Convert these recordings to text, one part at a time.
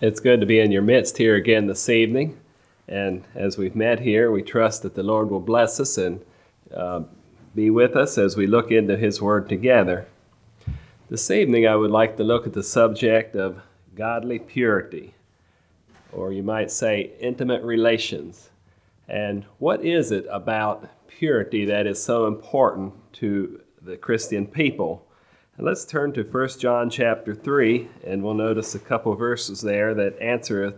It's good to be in your midst here again this evening. And as we've met here, we trust that the Lord will bless us and be with us as we look into His Word together. This evening, I would like to look at the subject of godly purity, or you might say intimate relations. And what is it about purity that is so important to the Christian people? Let's turn to 1 John chapter 3, and we'll notice a couple verses there that answers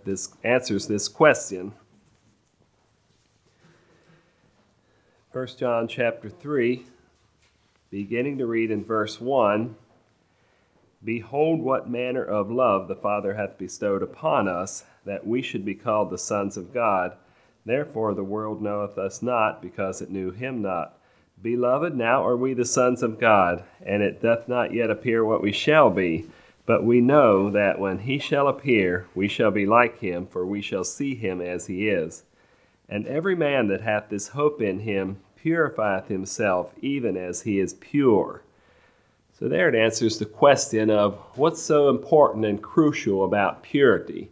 this question. 1 John chapter 3, beginning to read in verse 1, "Behold what manner of love the Father hath bestowed upon us, that we should be called the sons of God. Therefore the world knoweth us not, because it knew Him not. Beloved, now are we the sons of God, and it doth not yet appear what we shall be. But we know that when He shall appear, we shall be like Him, for we shall see Him as He is. And every man that hath this hope in Him purifieth himself, even as He is pure." So there it answers the question of what's so important and crucial about purity.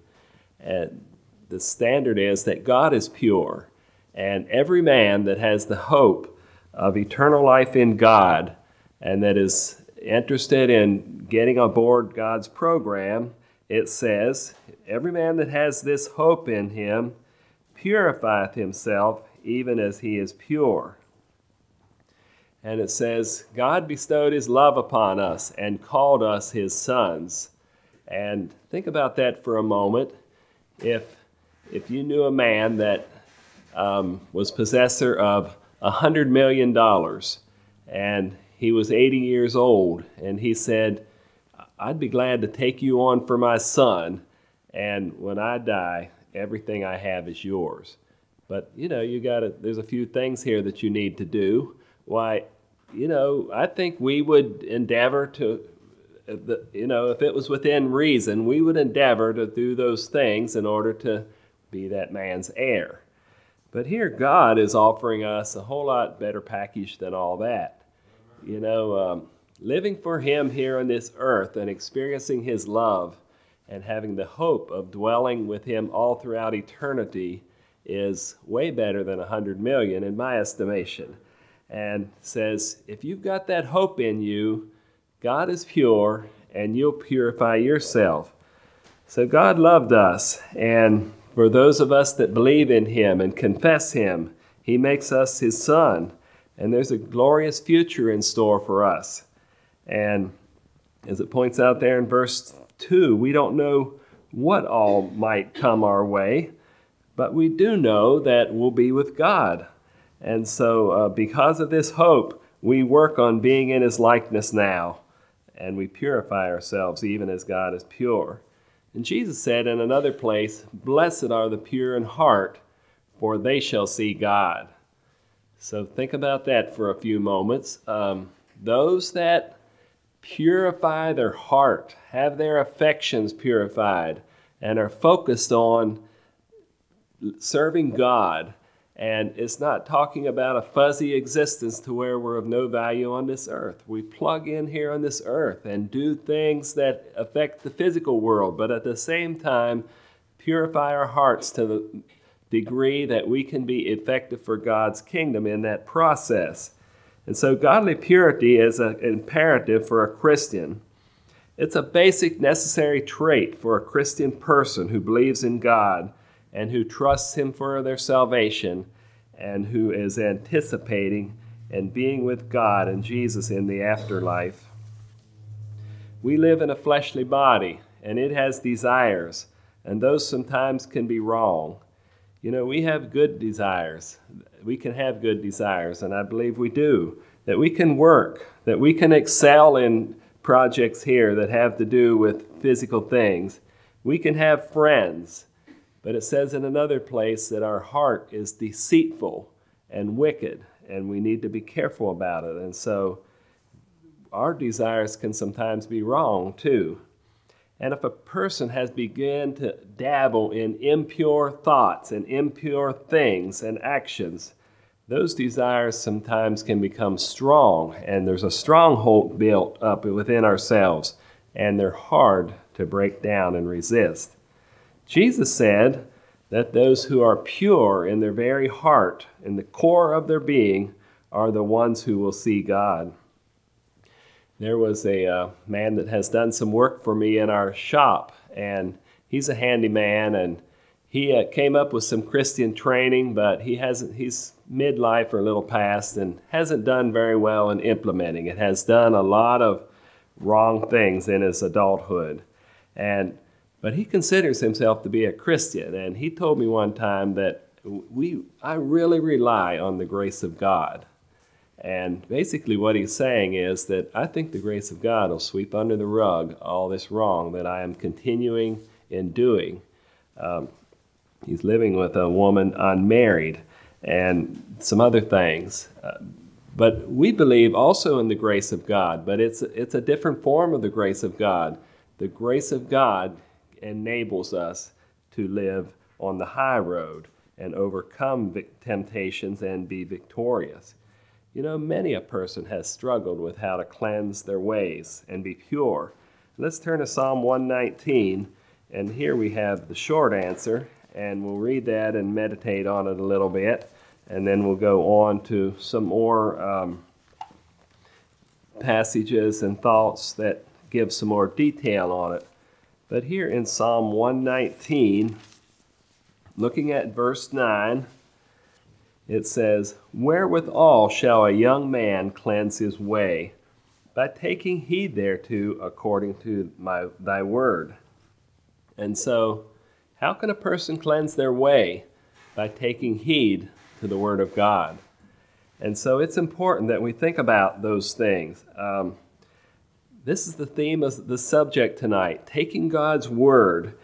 And the standard is that God is pure, and every man that has the hope of eternal life in God, and that is interested in getting aboard God's program, it says, every man that has this hope in Him purifieth himself, even as He is pure. And it says, God bestowed His love upon us and called us His sons. And think about that for a moment. If you knew a man that was possessor of $100 million, and he was 80 years old, and he said, "I'd be glad to take you on for my son, and when I die, everything I have is yours. But there's a few things here that you need to do." Why, I think we would endeavor to, if it was within reason, we would endeavor to do those things in order to be that man's heir. But here God is offering us a whole lot better package than all that. Living for Him here on this earth and experiencing His love and having the hope of dwelling with Him all throughout eternity is way better than 100 million in my estimation. And says, if you've got that hope in you, God is pure and you'll purify yourself. So God loved us, and for those of us that believe in Him and confess Him, He makes us His son. And there's a glorious future in store for us. And as it points out there in verse 2, we don't know what all might come our way, but we do know that we'll be with God. And so because of this hope, we work on being in His likeness now, and we purify ourselves even as God is pure. And Jesus said in another place, "Blessed are the pure in heart, for they shall see God." So think about that for a few moments. Those that purify their heart, have their affections purified, and are focused on serving God. And it's not talking about a fuzzy existence to where we're of no value on this earth. We plug in here on this earth and do things that affect the physical world, but at the same time, purify our hearts to the degree that we can be effective for God's kingdom in that process. And so godly purity is an imperative for a Christian. It's a basic necessary trait for a Christian person who believes in God and who trusts Him for their salvation, and who is anticipating and being with God and Jesus in the afterlife. We live in a fleshly body, and it has desires, and those sometimes can be wrong. We have good desires. We can have good desires, and I believe we do, that we can work, that we can excel in projects here that have to do with physical things. We can have friends. But it says in another place that our heart is deceitful and wicked, and we need to be careful about it. And so our desires can sometimes be wrong too. And if a person has begun to dabble in impure thoughts and impure things and actions, those desires sometimes can become strong, and there's a stronghold built up within ourselves, and they're hard to break down and resist. Jesus said that those who are pure in their very heart, in the core of their being, are the ones who will see God. There was a man that has done some work for me in our shop, and he's a handyman, and he came up with some Christian training, but he's midlife or a little past and hasn't done very well in implementing it, has done a lot of wrong things in his adulthood. But he considers himself to be a Christian, and he told me one time that I really rely on the grace of God. And basically what he's saying is that I think the grace of God will sweep under the rug all this wrong that I am continuing in doing. He's living with a woman unmarried and some other things. But we believe also in the grace of God, but it's a different form of the grace of God. The grace of God enables us to live on the high road and overcome temptations and be victorious. You know, many a person has struggled with how to cleanse their ways and be pure. Let's turn to Psalm 119, and here we have the short answer, and we'll read that and meditate on it a little bit, and then we'll go on to some more passages and thoughts that give some more detail on it. But here in Psalm 119, looking at verse 9, it says, "Wherewithal shall a young man cleanse his way? By taking heed thereto according to thy word." And so, how can a person cleanse their way? By taking heed to the word of God. And so it's important that we think about those things. This is the theme of the subject tonight, taking God's word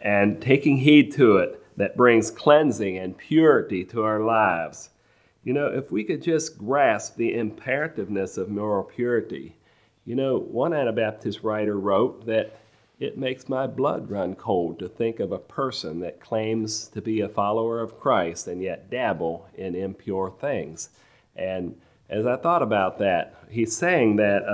and taking heed to it that brings cleansing and purity to our lives. You know, if we could just grasp the imperativeness of moral purity. You know, one Anabaptist writer wrote that it makes my blood run cold to think of a person that claims to be a follower of Christ and yet dabble in impure things. And as I thought about that, he's saying that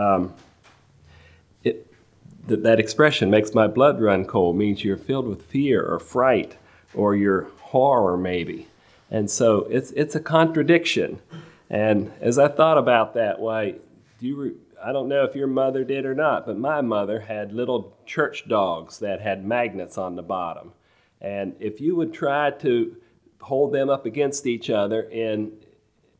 that expression, makes my blood run cold, means you're filled with fear or fright or your horror maybe. And so it's a contradiction. And as I thought about that, I don't know if your mother did or not, but my mother had little church dogs that had magnets on the bottom. And if you would try to hold them up against each other in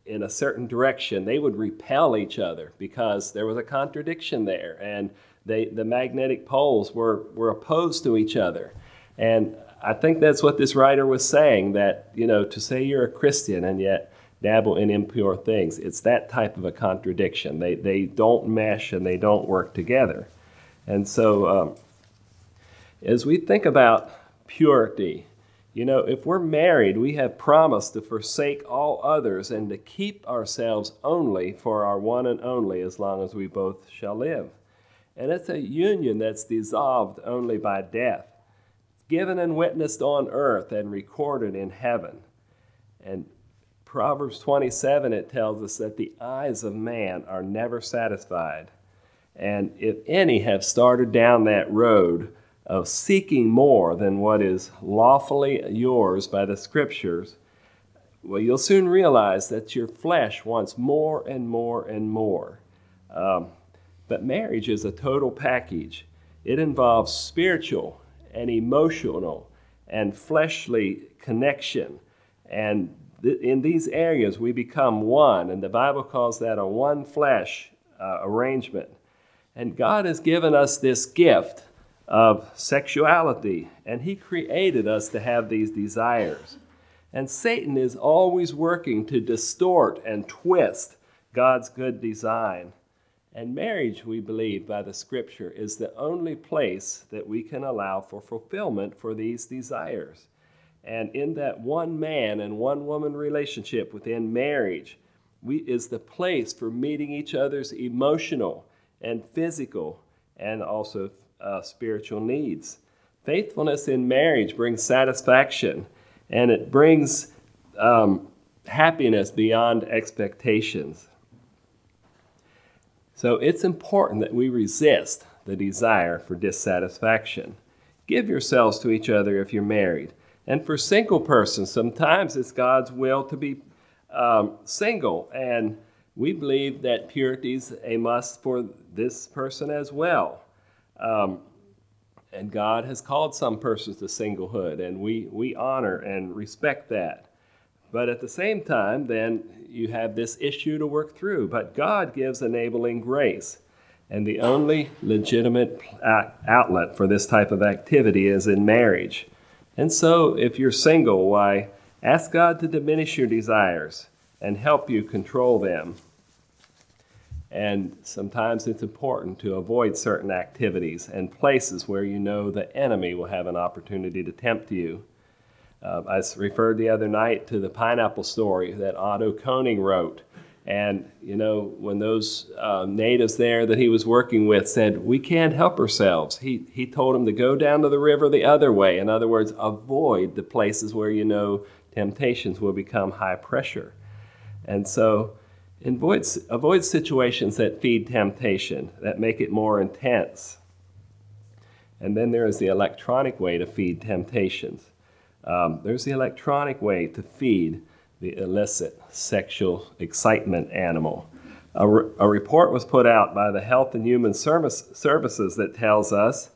a certain direction, they would repel each other because there was a contradiction there. And the magnetic poles were opposed to each other. And I think that's what this writer was saying, that, you know, to say you're a Christian and yet dabble in impure things, it's that type of a contradiction. They don't mesh and they don't work together. And so as we think about purity, you know, if we're married, we have promised to forsake all others and to keep ourselves only for our one and only as long as we both shall live. And it's a union that's dissolved only by death, given and witnessed on earth and recorded in heaven. And Proverbs 27, it tells us that the eyes of man are never satisfied. And if any have started down that road of seeking more than what is lawfully yours by the Scriptures, well, you'll soon realize that your flesh wants more and more and more. But marriage is a total package. It involves spiritual and emotional and fleshly connection. And in these areas, we become one. And the Bible calls that a one flesh arrangement. And God has given us this gift of sexuality. And He created us to have these desires. And Satan is always working to distort and twist God's good design. And marriage, we believe by the Scripture, is the only place that we can allow for fulfillment for these desires. And in that one man and one woman relationship within marriage is the place for meeting each other's emotional and physical and also spiritual needs. Faithfulness in marriage brings satisfaction, and it brings happiness beyond expectations. So it's important that we resist the desire for dissatisfaction. Give yourselves to each other if you're married. And for single persons, sometimes it's God's will to be single. And we believe that purity is a must for this person as well. And God has called some persons to singlehood, and we honor and respect that. But at the same time, then you have this issue to work through. But God gives enabling grace. And the only legitimate outlet for this type of activity is in marriage. And so if you're single, why, ask God to diminish your desires and help you control them. And sometimes it's important to avoid certain activities and places where you know the enemy will have an opportunity to tempt you. I referred the other night to the pineapple story that Otto Koning wrote. And, you know, when those natives there that he was working with said, we can't help ourselves, he told them to go down to the river the other way. In other words, avoid the places where you know temptations will become high pressure. And so avoid situations that feed temptation, that make it more intense. And then there is the electronic way to feed temptations. There's the electronic way to feed the illicit sexual excitement animal. A report was put out by the Health and Human Services that tells us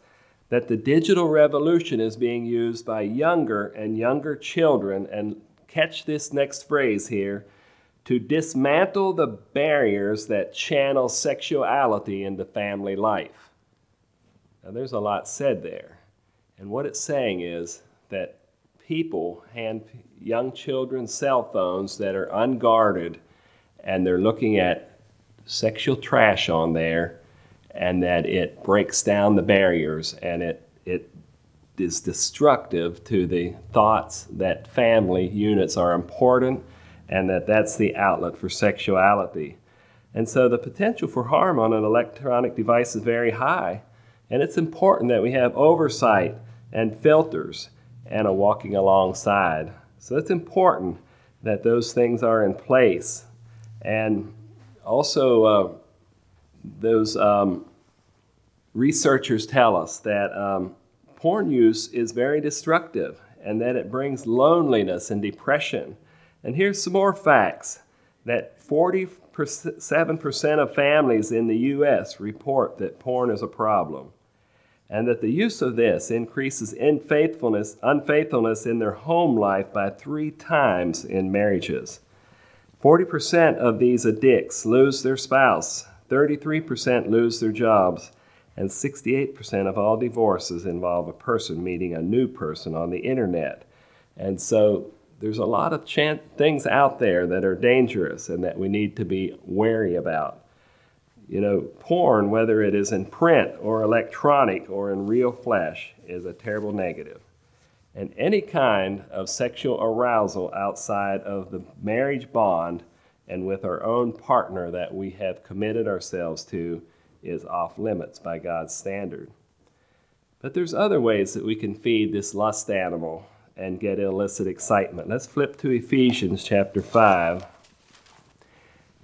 that the digital revolution is being used by younger and younger children, and catch this next phrase here, to dismantle the barriers that channel sexuality into family life. Now, there's a lot said there. And what it's saying is that people hand young children cell phones that are unguarded, and they're looking at sexual trash on there, and that it breaks down the barriers, and it is destructive to the thoughts that family units are important, and that's the outlet for sexuality. And so the potential for harm on an electronic device is very high, and it's important that we have oversight and filters and a walking alongside. So it's important that those things are in place. And also those researchers tell us that porn use is very destructive, and that it brings loneliness and depression. And here's some more facts, that 47% of families in the U.S. report that porn is a problem, and that the use of this increases unfaithfulness in their home life by 3 times in marriages. 40% of these addicts lose their spouse, 33% lose their jobs, and 68% of all divorces involve a person meeting a new person on the internet. And so there's a lot of things out there that are dangerous and that we need to be wary about. You know, porn, whether it is in print or electronic or in real flesh, is a terrible negative. And any kind of sexual arousal outside of the marriage bond and with our own partner that we have committed ourselves to is off limits by God's standard. But there's other ways that we can feed this lust animal and get illicit excitement. Let's flip to Ephesians chapter 5.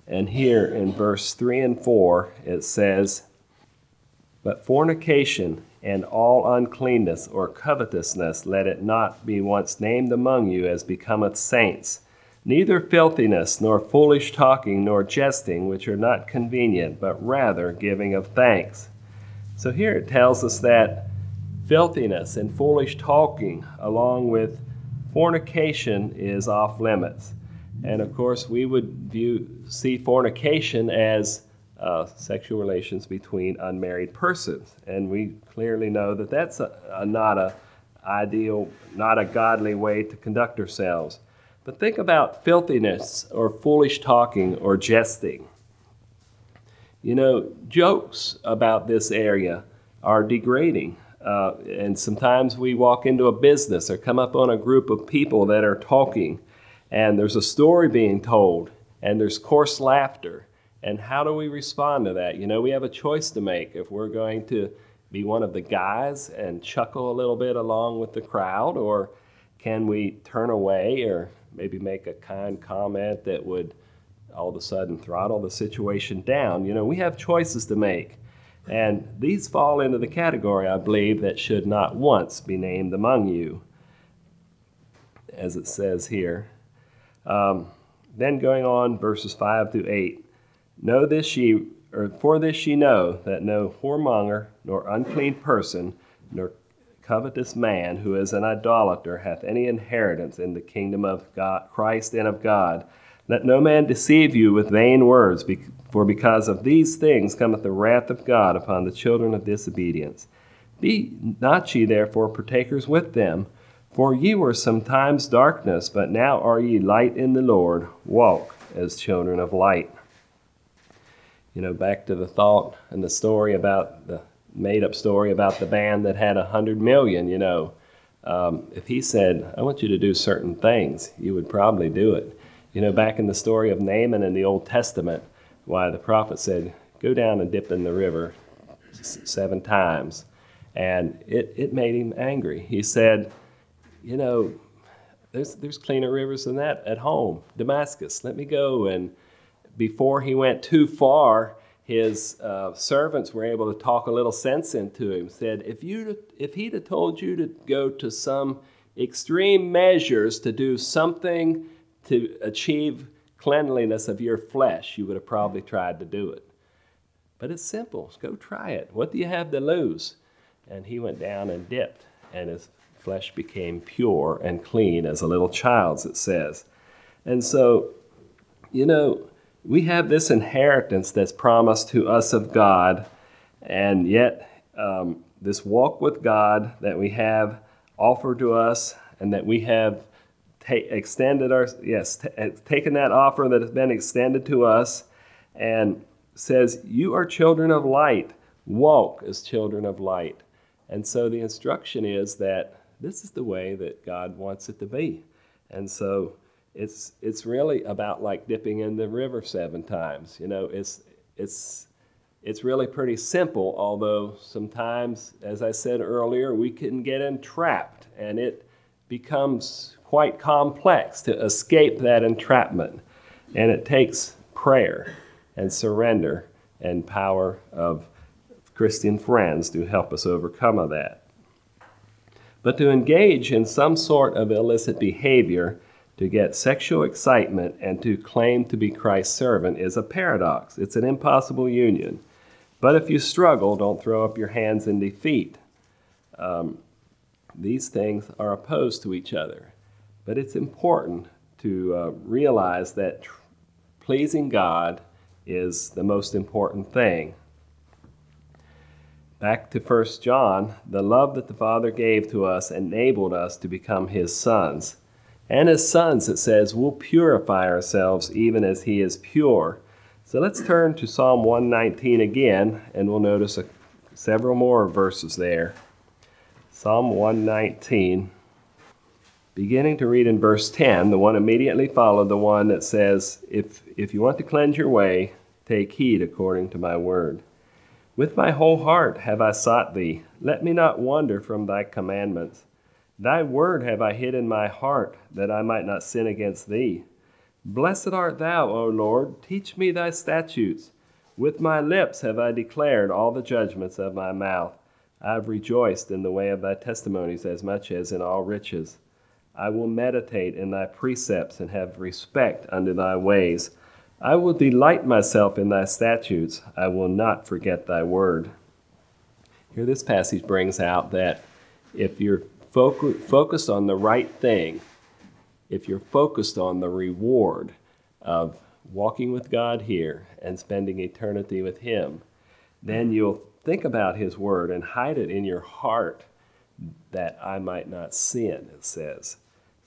And here in verse 3 and 4, it says, "But fornication and all uncleanness or covetousness, let it not be once named among you as becometh saints, neither filthiness, nor foolish talking, nor jesting, which are not convenient, but rather giving of thanks." So here it tells us that filthiness and foolish talking, along with fornication, is off limits. And of course, we would see fornication as sexual relations between unmarried persons. And we clearly know that that's not an ideal, not a godly way to conduct ourselves. But think about filthiness or foolish talking or jesting. You know, jokes about this area are degrading. And sometimes we walk into a business or come up on a group of people that are talking, and there's a story being told, and there's coarse laughter. And how do we respond to that? You know, we have a choice to make. If we're going to be one of the guys and chuckle a little bit along with the crowd, or can we turn away or maybe make a kind comment that would all of a sudden throttle the situation down? You know, we have choices to make. And these fall into the category, I believe, that should not once be named among you, as it says here. Then going on, verses 5 through 8. For this ye know, that no whoremonger, nor unclean person, nor covetous man, who is an idolater, hath any inheritance in the kingdom of God, Christ and of God. Let no man deceive you with vain words, for because of these things cometh the wrath of God upon the children of disobedience. Be not ye therefore partakers with them, for ye were sometimes darkness, but now are ye light in the Lord. Walk as children of light. Back to the thought and the story about the made-up story about the man that had 100 million, If he said, I want you to do certain things, you would probably do it. Back in the story of Naaman in the Old Testament, why the prophet said, go down and dip in the river 7 times. And it made him angry. He said, there's cleaner rivers than that at home, Damascus. Let me go. And before he went too far, his servants were able to talk a little sense into him. Said, if he'd have told you to go to some extreme measures to do something to achieve cleanliness of your flesh, you would have probably tried to do it. But it's simple. Go try it. What do you have to lose? And he went down and dipped, and his flesh became pure and clean as a little child's, it says. And so, we have this inheritance that's promised to us of God, and yet this walk with God that we have offered to us and that we have taken that offer that has been extended to us, and says, you are children of light, walk as children of light. And so the instruction is that this is the way that God wants it to be. And so it's really about like dipping in the river 7 times. It's really pretty simple, although sometimes, as I said earlier, we can get entrapped, and it becomes quite complex to escape that entrapment. And it takes prayer and surrender and power of Christian friends to help us overcome of that. But to engage in some sort of illicit behavior, to get sexual excitement, and to claim to be Christ's servant is a paradox. It's an impossible union. But if you struggle, don't throw up your hands in defeat. These things are opposed to each other. But it's important to realize that pleasing God is the most important thing. Back to 1 John, the love that the Father gave to us enabled us to become His sons. And as sons, it says, we'll purify ourselves even as He is pure. So let's turn to Psalm 119 again, and we'll notice several more verses there. Psalm 119. Beginning to read in verse 10, the one immediately followed the one that says, If you want to cleanse your way, take heed according to my word. With my whole heart have I sought thee. Let me not wander from thy commandments. Thy word have I hid in my heart, that I might not sin against thee. Blessed art thou, O Lord. Teach me thy statutes. With my lips have I declared all the judgments of my mouth. I have rejoiced in the way of thy testimonies as much as in all riches. I will meditate in thy precepts and have respect unto thy ways. I will delight myself in thy statutes. I will not forget thy word. Here this passage brings out that if you're focused on the right thing, if you're focused on the reward of walking with God here and spending eternity with Him, then you'll think about His word and hide it in your heart, that I might not sin, it says.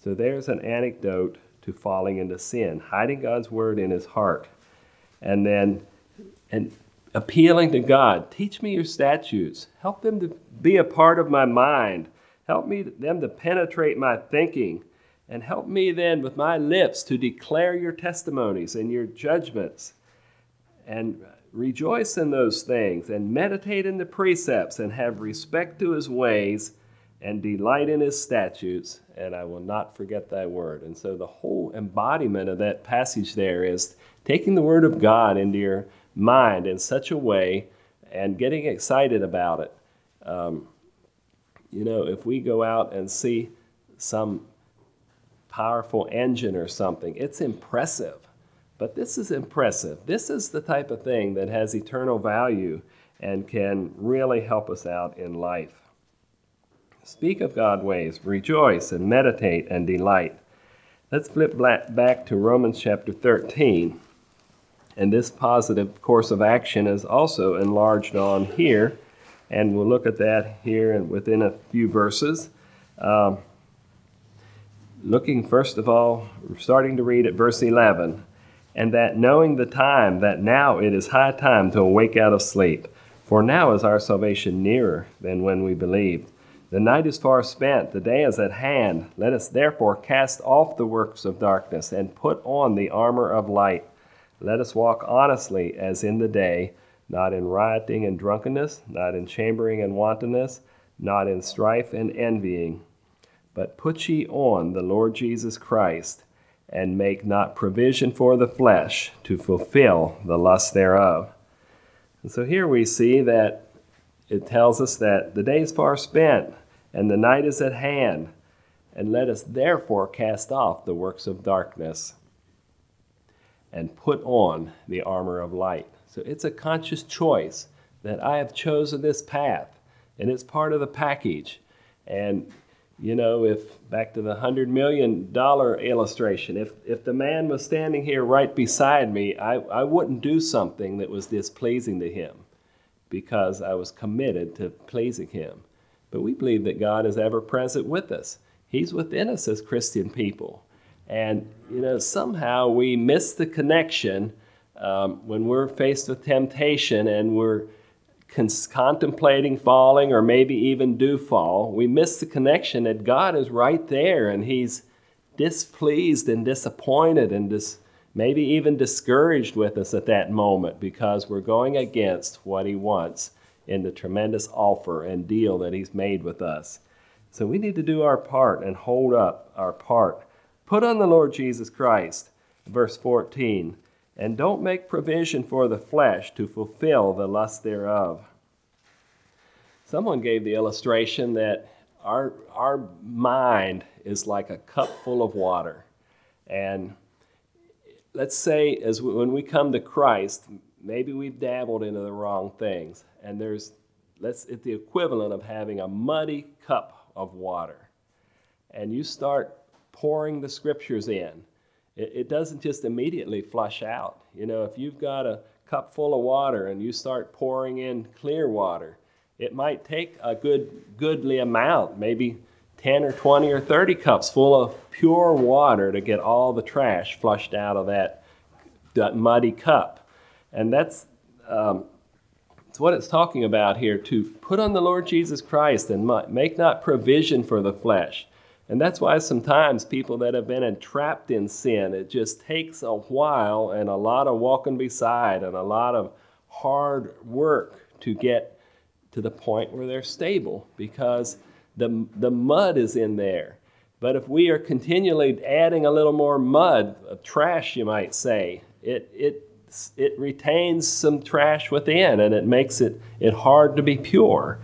So there's an antidote to falling into sin, hiding God's word in his heart. And then appealing to God, teach me your statutes. Help them to be a part of my mind. Help them to penetrate my thinking. And help me then with my lips to declare your testimonies and your judgments. And rejoice in those things, and meditate in the precepts, and have respect to his ways, and delight in his statutes, and I will not forget thy word. And so the whole embodiment of that passage there is taking the word of God into your mind in such a way and getting excited about it. If we go out and see some powerful engine or something, it's impressive. But this is impressive. This is the type of thing that has eternal value and can really help us out in life. Speak of God's ways, rejoice and meditate and delight. Let's flip back to Romans chapter 13. And this positive course of action is also enlarged on here. And we'll look at that here and within a few verses. Looking first of all, starting to read at verse 11. And that knowing the time, that now it is high time to awake out of sleep. For now is our salvation nearer than when we believed. The night is far spent, the day is at hand. Let us therefore cast off the works of darkness and put on the armor of light. Let us walk honestly as in the day, not in rioting and drunkenness, not in chambering and wantonness, not in strife and envying. But put ye on the Lord Jesus Christ, and make not provision for the flesh to fulfill the lust thereof. And so here we see that it tells us that the day is far spent, and the night is at hand, and let us therefore cast off the works of darkness and put on the armor of light. So it's a conscious choice that I have chosen this path, and it's part of the package. And if back to the $100 million illustration, if the man was standing here right beside me, I wouldn't do something that was displeasing to him because I was committed to pleasing him. But we believe that God is ever present with us. He's within us as Christian people. And, somehow we miss the connection when we're faced with temptation and we're contemplating falling or maybe even do fall. We miss the connection that God is right there and He's displeased and disappointed and maybe even discouraged with us at that moment because we're going against what He wants in the tremendous offer and deal that He's made with us. So we need to do our part and hold up our part. Put on the Lord Jesus Christ, verse 14, and don't make provision for the flesh to fulfill the lust thereof. Someone gave the illustration that our mind is like a cup full of water. And let's say when we come to Christ, maybe we've dabbled into the wrong things. And it's the equivalent of having a muddy cup of water. And you start pouring the scriptures in. It doesn't just immediately flush out. If you've got a cup full of water and you start pouring in clear water, it might take a goodly amount, maybe 10 or 20 or 30 cups full of pure water to get all the trash flushed out of that muddy cup. And that's what it's talking about here, to put on the Lord Jesus Christ and make not provision for the flesh. And that's why sometimes people that have been entrapped in sin, it just takes a while and a lot of walking beside and a lot of hard work to get to the point where they're stable because the mud is in there. But if we are continually adding a little more mud, trash you might say, it retains some trash within and it makes it hard to be pure.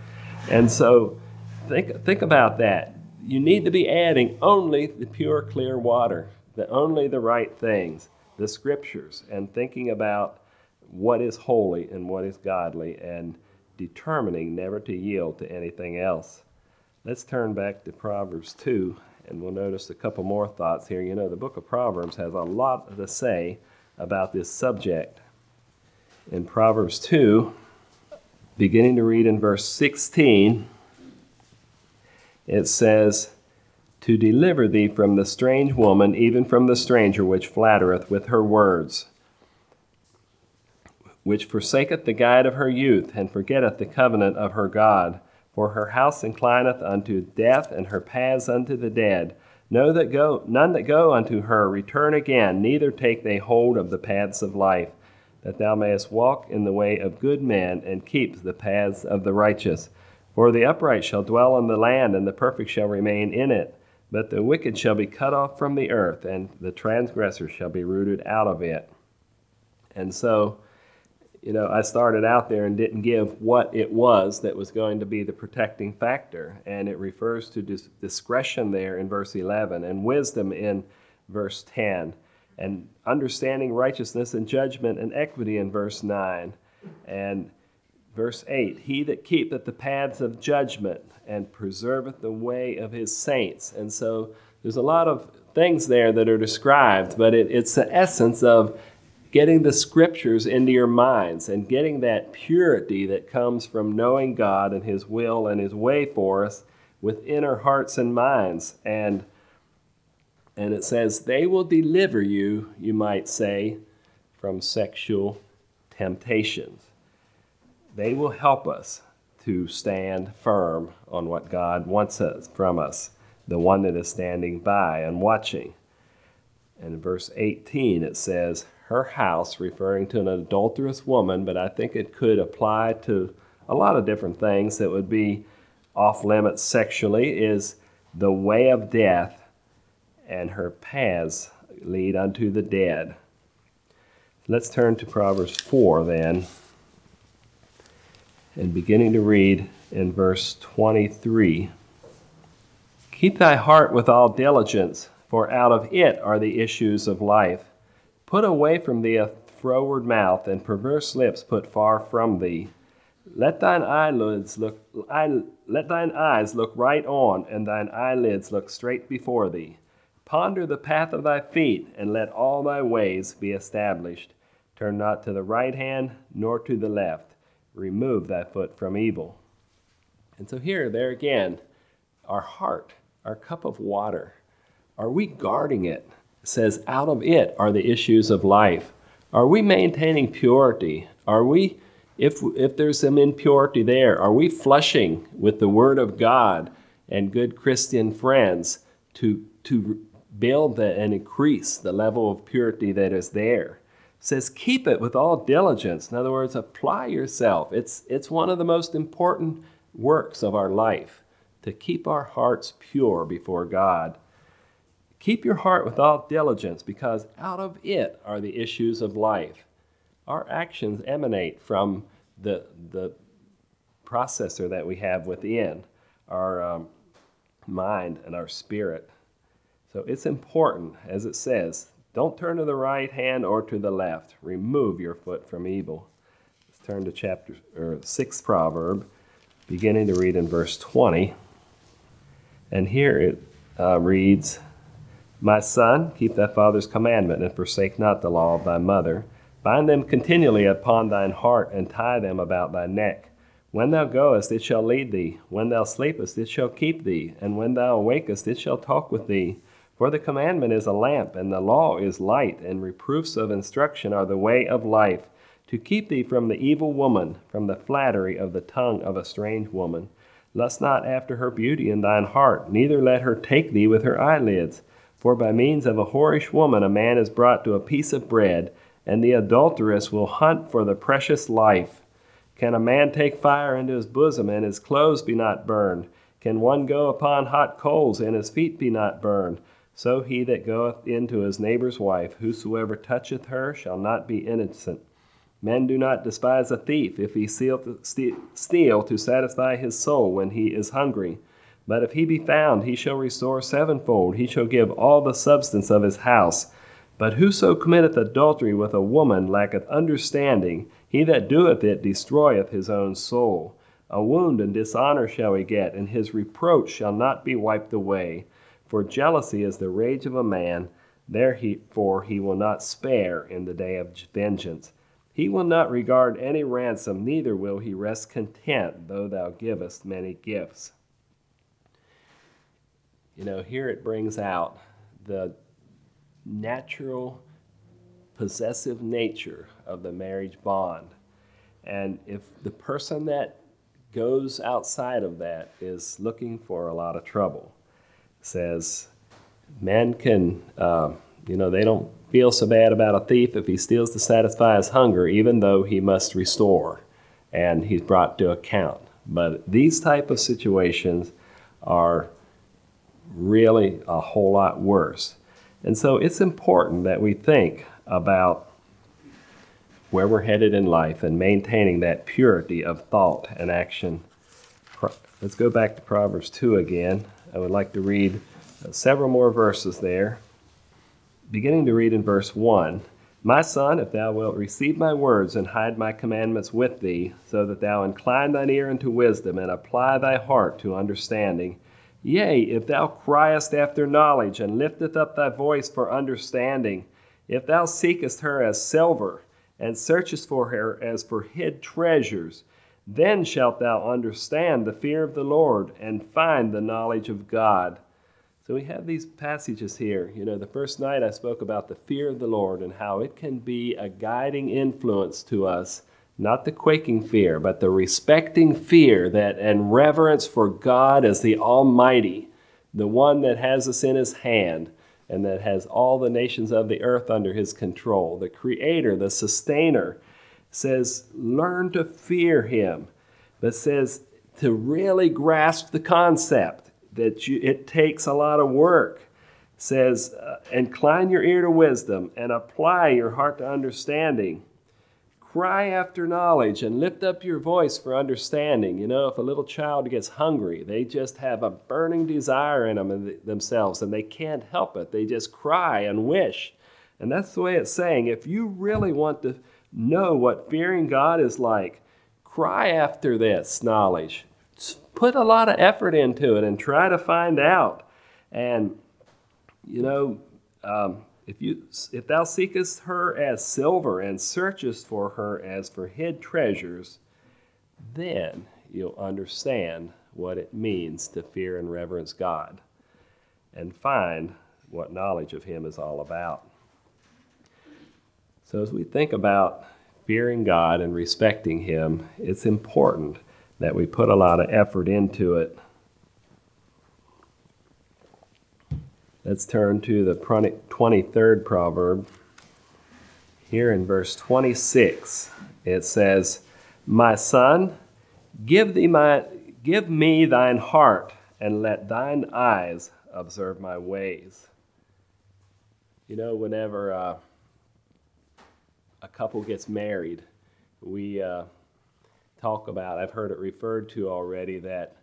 And so think about that. You need to be adding only the pure, clear water, only the right things, the scriptures, and thinking about what is holy and what is godly and determining never to yield to anything else. Let's turn back to Proverbs 2, and we'll notice a couple more thoughts here. The book of Proverbs has a lot to say about this subject. In Proverbs 2, beginning to read in verse 16, it says, to deliver thee from the strange woman, even from the stranger which flattereth with her words, which forsaketh the guide of her youth, and forgetteth the covenant of her God. For her house inclineth unto death, and her paths unto the dead. None that go unto her return again, neither take they hold of the paths of life, that thou mayest walk in the way of good men, and keep the paths of the righteous. For the upright shall dwell in the land, and the perfect shall remain in it. But the wicked shall be cut off from the earth, and the transgressor shall be rooted out of it. And so You know, I started out there and didn't give what it was that was going to be the protecting factor. And it refers to discretion there in verse 11 and wisdom in verse 10 and understanding righteousness and judgment and equity in verse 9 and verse 8. He that keepeth the paths of judgment and preserveth the way of his saints. And so there's a lot of things there that are described, but it's the essence of getting the scriptures into your minds and getting that purity that comes from knowing God and his will and his way for us within our hearts and minds. And it says, they will deliver you, you might say, from sexual temptations. They will help us to stand firm on what God wants us from us, the one that is standing by and watching. And in verse 18 it says, her house, referring to an adulterous woman, but I think it could apply to a lot of different things that would be off limits sexually, is the way of death, and her paths lead unto the dead. Let's turn to Proverbs 4 then, and beginning to read in verse 23. Keep thy heart with all diligence, for out of it are the issues of life. Put away from thee a froward mouth, and perverse lips put far from thee. Let thine eyes look right on, and thine eyelids look straight before thee. Ponder the path of thy feet, and let all thy ways be established. Turn not to the right hand, nor to the left. Remove thy foot from evil. And so here, there again, our heart, our cup of water, are we guarding it? It says, out of it are the issues of life. Are we maintaining purity? Are we, if there's some impurity there, are we flushing with the Word of God and good Christian friends to build and increase the level of purity that is there? It says, keep it with all diligence. In other words, apply yourself. It's one of the most important works of our life, to keep our hearts pure before God. Keep your heart with all diligence, because out of it are the issues of life. Our actions emanate from the processor that we have within, our mind and our spirit. So it's important, as it says, don't turn to the right hand or to the left. Remove your foot from evil. Let's turn to chapter 6 Proverb, beginning to read in verse 20. And here it reads, my son, keep thy father's commandment, and forsake not the law of thy mother. Bind them continually upon thine heart, and tie them about thy neck. When thou goest, it shall lead thee. When thou sleepest, it shall keep thee. And when thou awakest, it shall talk with thee. For the commandment is a lamp, and the law is light, and reproofs of instruction are the way of life, to keep thee from the evil woman, from the flattery of the tongue of a strange woman. Lust not after her beauty in thine heart, neither let her take thee with her eyelids. For by means of a whorish woman a man is brought to a piece of bread, and the adulteress will hunt for the precious life. Can a man take fire into his bosom, and his clothes be not burned? Can one go upon hot coals, and his feet be not burned? So he that goeth into his neighbor's wife, whosoever toucheth her, shall not be innocent. Men do not despise a thief, if he steal to satisfy his soul when he is hungry. But if he be found, he shall restore sevenfold. He shall give all the substance of his house. But whoso committeth adultery with a woman lacketh understanding. He that doeth it destroyeth his own soul. A wound and dishonor shall he get, and his reproach shall not be wiped away. For jealousy is the rage of a man, therefore he will not spare in the day of vengeance. He will not regard any ransom, neither will he rest content, though thou givest many gifts. You know, here it brings out the natural possessive nature of the marriage bond. And if the person that goes outside of that is looking for a lot of trouble, it says men can, they don't feel so bad about a thief if he steals to satisfy his hunger, even though he must restore and he's brought to account. But these type of situations are really a whole lot worse. And so it's important that we think about where we're headed in life and maintaining that purity of thought and action. Let's go back to Proverbs 2 again. I would like to read several more verses there. Beginning to read in verse 1, "My son, if thou wilt receive my words and hide my commandments with thee, so that thou incline thine ear unto wisdom and apply thy heart to understanding. Yea, if thou criest after knowledge and lifteth up thy voice for understanding, if thou seekest her as silver and searchest for her as for hid treasures, then shalt thou understand the fear of the Lord and find the knowledge of God." So we have these passages here. You know, the first night I spoke about the fear of the Lord and how it can be a guiding influence to us. Not the quaking fear, but the respecting fear that and reverence for God as the Almighty, the one that has us in His hand and that has all the nations of the earth under His control. The Creator, the Sustainer, says, learn to fear Him, but says to really grasp the concept that it takes a lot of work. Says, incline your ear to wisdom and apply your heart to understanding. Cry after knowledge and lift up your voice for understanding. You know, if a little child gets hungry, they just have a burning desire in them and themselves, and they can't help it. They just cry and wish. And that's the way it's saying, if you really want to know what fearing God is like, cry after this knowledge. Put a lot of effort into it and try to find out. And, you know, if thou seekest her as silver and searchest for her as for hid treasures, then you'll understand what it means to fear and reverence God and find what knowledge of Him is all about. So as we think about fearing God and respecting Him, it's important that we put a lot of effort into it. Let's turn to the 23rd proverb. Here in verse 26, it says, "My son, give me thine heart, and let thine eyes observe my ways." You know, whenever a couple gets married, we talk about, I've heard it referred to already, that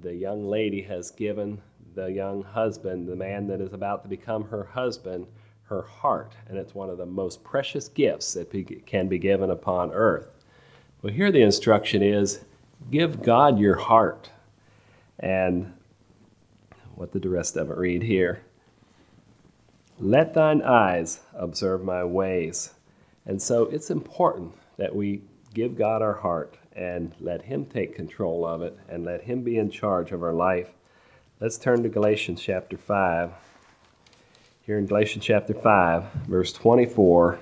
the young lady has given the young husband, the man that is about to become her husband, her heart. And it's one of the most precious gifts that can be given upon earth. Well, here the instruction is, give God your heart. And what did the rest of it read here? "Let thine eyes observe my ways." And so it's important that we give God our heart and let Him take control of it and let Him be in charge of our life. Let's turn to Galatians chapter 5. Here in Galatians chapter 5, verse 24,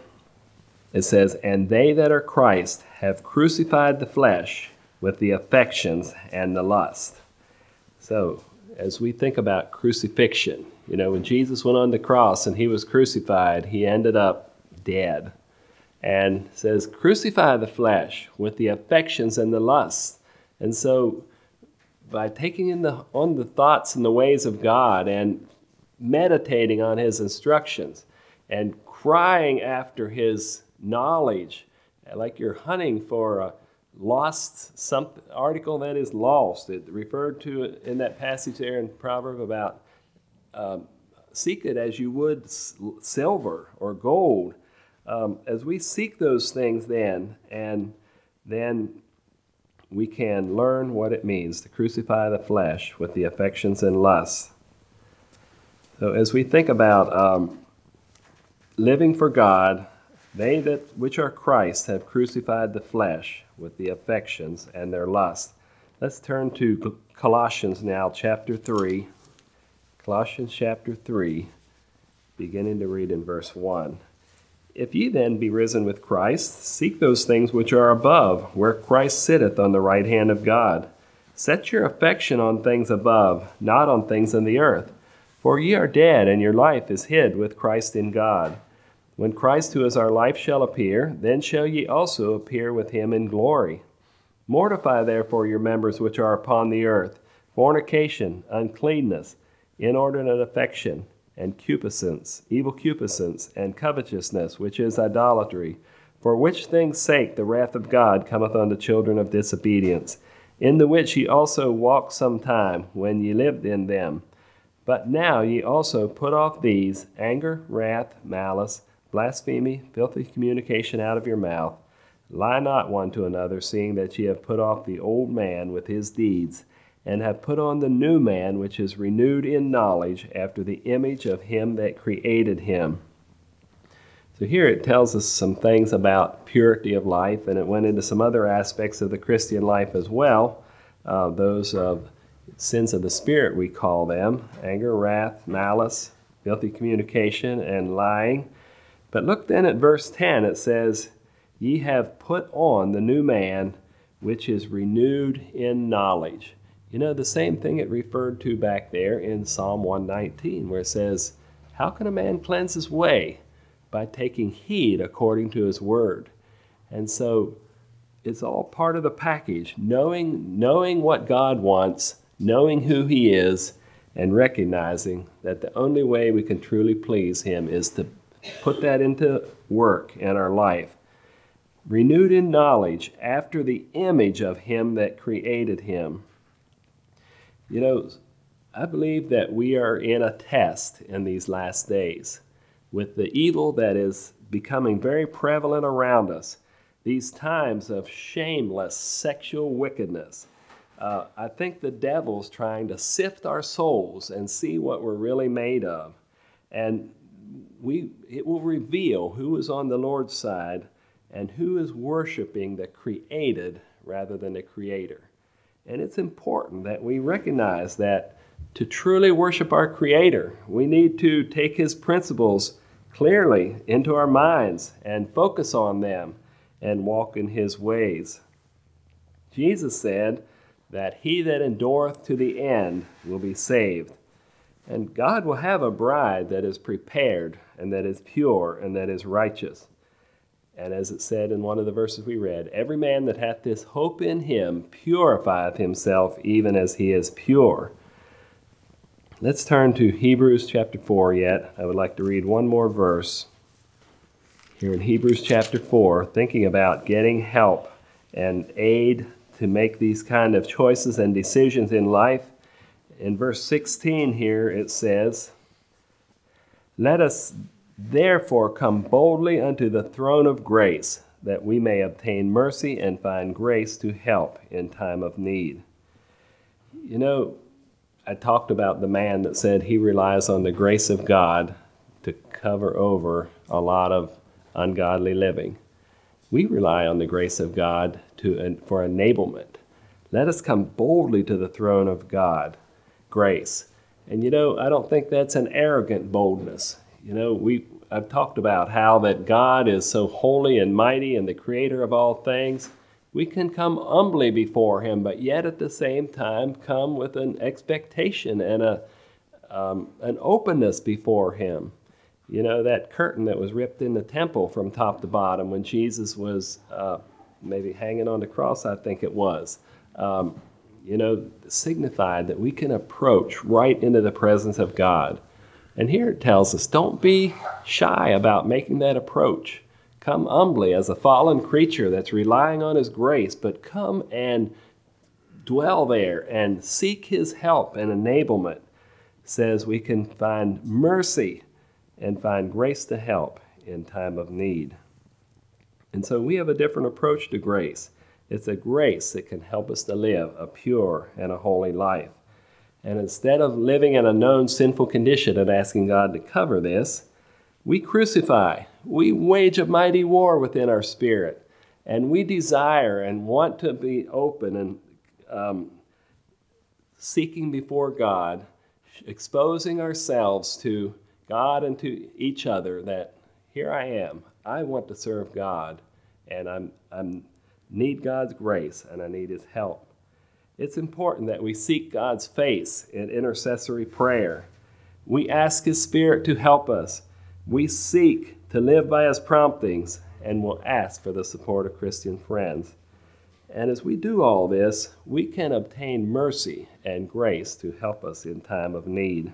it says, "And they that are Christ have crucified the flesh with the affections and the lust." So, as we think about crucifixion, you know, when Jesus went on the cross and He was crucified, He ended up dead. And it says, "Crucify the flesh with the affections and the lusts." And so, by taking on the thoughts and the ways of God and meditating on His instructions and crying after His knowledge, like you're hunting for a lost article that is lost. It referred to in that passage there in Proverbs about seek it as you would silver or gold. As we seek those things then, and then we can learn what it means to crucify the flesh with the affections and lusts. So as we think about living for God, they that which are Christ have crucified the flesh with the affections and their lusts. Let's turn to Colossians now, chapter 3. Colossians chapter 3, beginning to read in verse 1. "If ye then be risen with Christ, seek those things which are above, where Christ sitteth on the right hand of God. Set your affection on things above, not on things in the earth. For ye are dead, and your life is hid with Christ in God. When Christ, who is our life, shall appear, then shall ye also appear with Him in glory. Mortify therefore your members which are upon the earth, fornication, uncleanness, inordinate affection, and concupiscence, evil concupiscence, and covetousness, which is idolatry. For which things' sake the wrath of God cometh on the children of disobedience, in the which ye also walked some time, when ye lived in them. But now ye also put off these, anger, wrath, malice, blasphemy, filthy communication out of your mouth. Lie not one to another, seeing that ye have put off the old man with his deeds, and have put on the new man, which is renewed in knowledge after the image of him that created him. So here it tells us some things about purity of life, and it went into some other aspects of the Christian life as well, those of sins of the spirit, we call them, anger, wrath, malice, filthy communication, and lying. But look then at verse 10, it says, Ye have put on the new man, which is renewed in knowledge. You know, the same thing it referred to back there in Psalm 119, where it says, How can a man cleanse his way? By taking heed according to his word. And so it's all part of the package, knowing what God wants, knowing who he is, and recognizing that the only way we can truly please him is to put that into work in our life. Renewed in knowledge after the image of him that created him. You know, I believe that we are in a test in these last days. With the evil that is becoming very prevalent around us, these times of shameless sexual wickedness, I think the devil's trying to sift our souls and see what we're really made of. And it will reveal who is on the Lord's side and who is worshiping the created rather than the creator. And it's important that we recognize that to truly worship our Creator, we need to take His principles clearly into our minds and focus on them and walk in His ways. Jesus said that he that endureth to the end will be saved. And God will have a bride that is prepared and that is pure and that is righteous. And as it said in one of the verses we read, every man that hath this hope in him purifieth himself even as he is pure. Let's turn to Hebrews chapter 4 yet. I would like to read one more verse here in Hebrews chapter 4, thinking about getting help and aid to make these kind of choices and decisions in life. In verse 16 here it says, Let us therefore come boldly unto the throne of grace, that we may obtain mercy and find grace to help in time of need. You know, I talked about the man that said he relies on the grace of God to cover over a lot of ungodly living. We rely on the grace of God for enablement. Let us come boldly to the throne of God, grace. And you know, I don't think that's an arrogant boldness. You know, I've talked about how that God is so holy and mighty and the creator of all things. We can come humbly before him, but yet at the same time come with an expectation and an openness before him. You know, that curtain that was ripped in the temple from top to bottom when Jesus was maybe hanging on the cross, I think it was, signified that we can approach right into the presence of God. And here it tells us, don't be shy about making that approach. Come humbly as a fallen creature that's relying on his grace, but come and dwell there and seek his help and enablement. It says we can find mercy and find grace to help in time of need. And so we have a different approach to grace. It's a grace that can help us to live a pure and a holy life. And instead of living in a known sinful condition and asking God to cover this, we crucify, we wage a mighty war within our spirit, and we desire and want to be open and seeking before God, exposing ourselves to God and to each other that here I am, I want to serve God, and I need God's grace, and I need his help. It's important that we seek God's face in intercessory prayer. We ask his spirit to help us. We seek to live by his promptings and will ask for the support of Christian friends. And as we do all this, we can obtain mercy and grace to help us in time of need.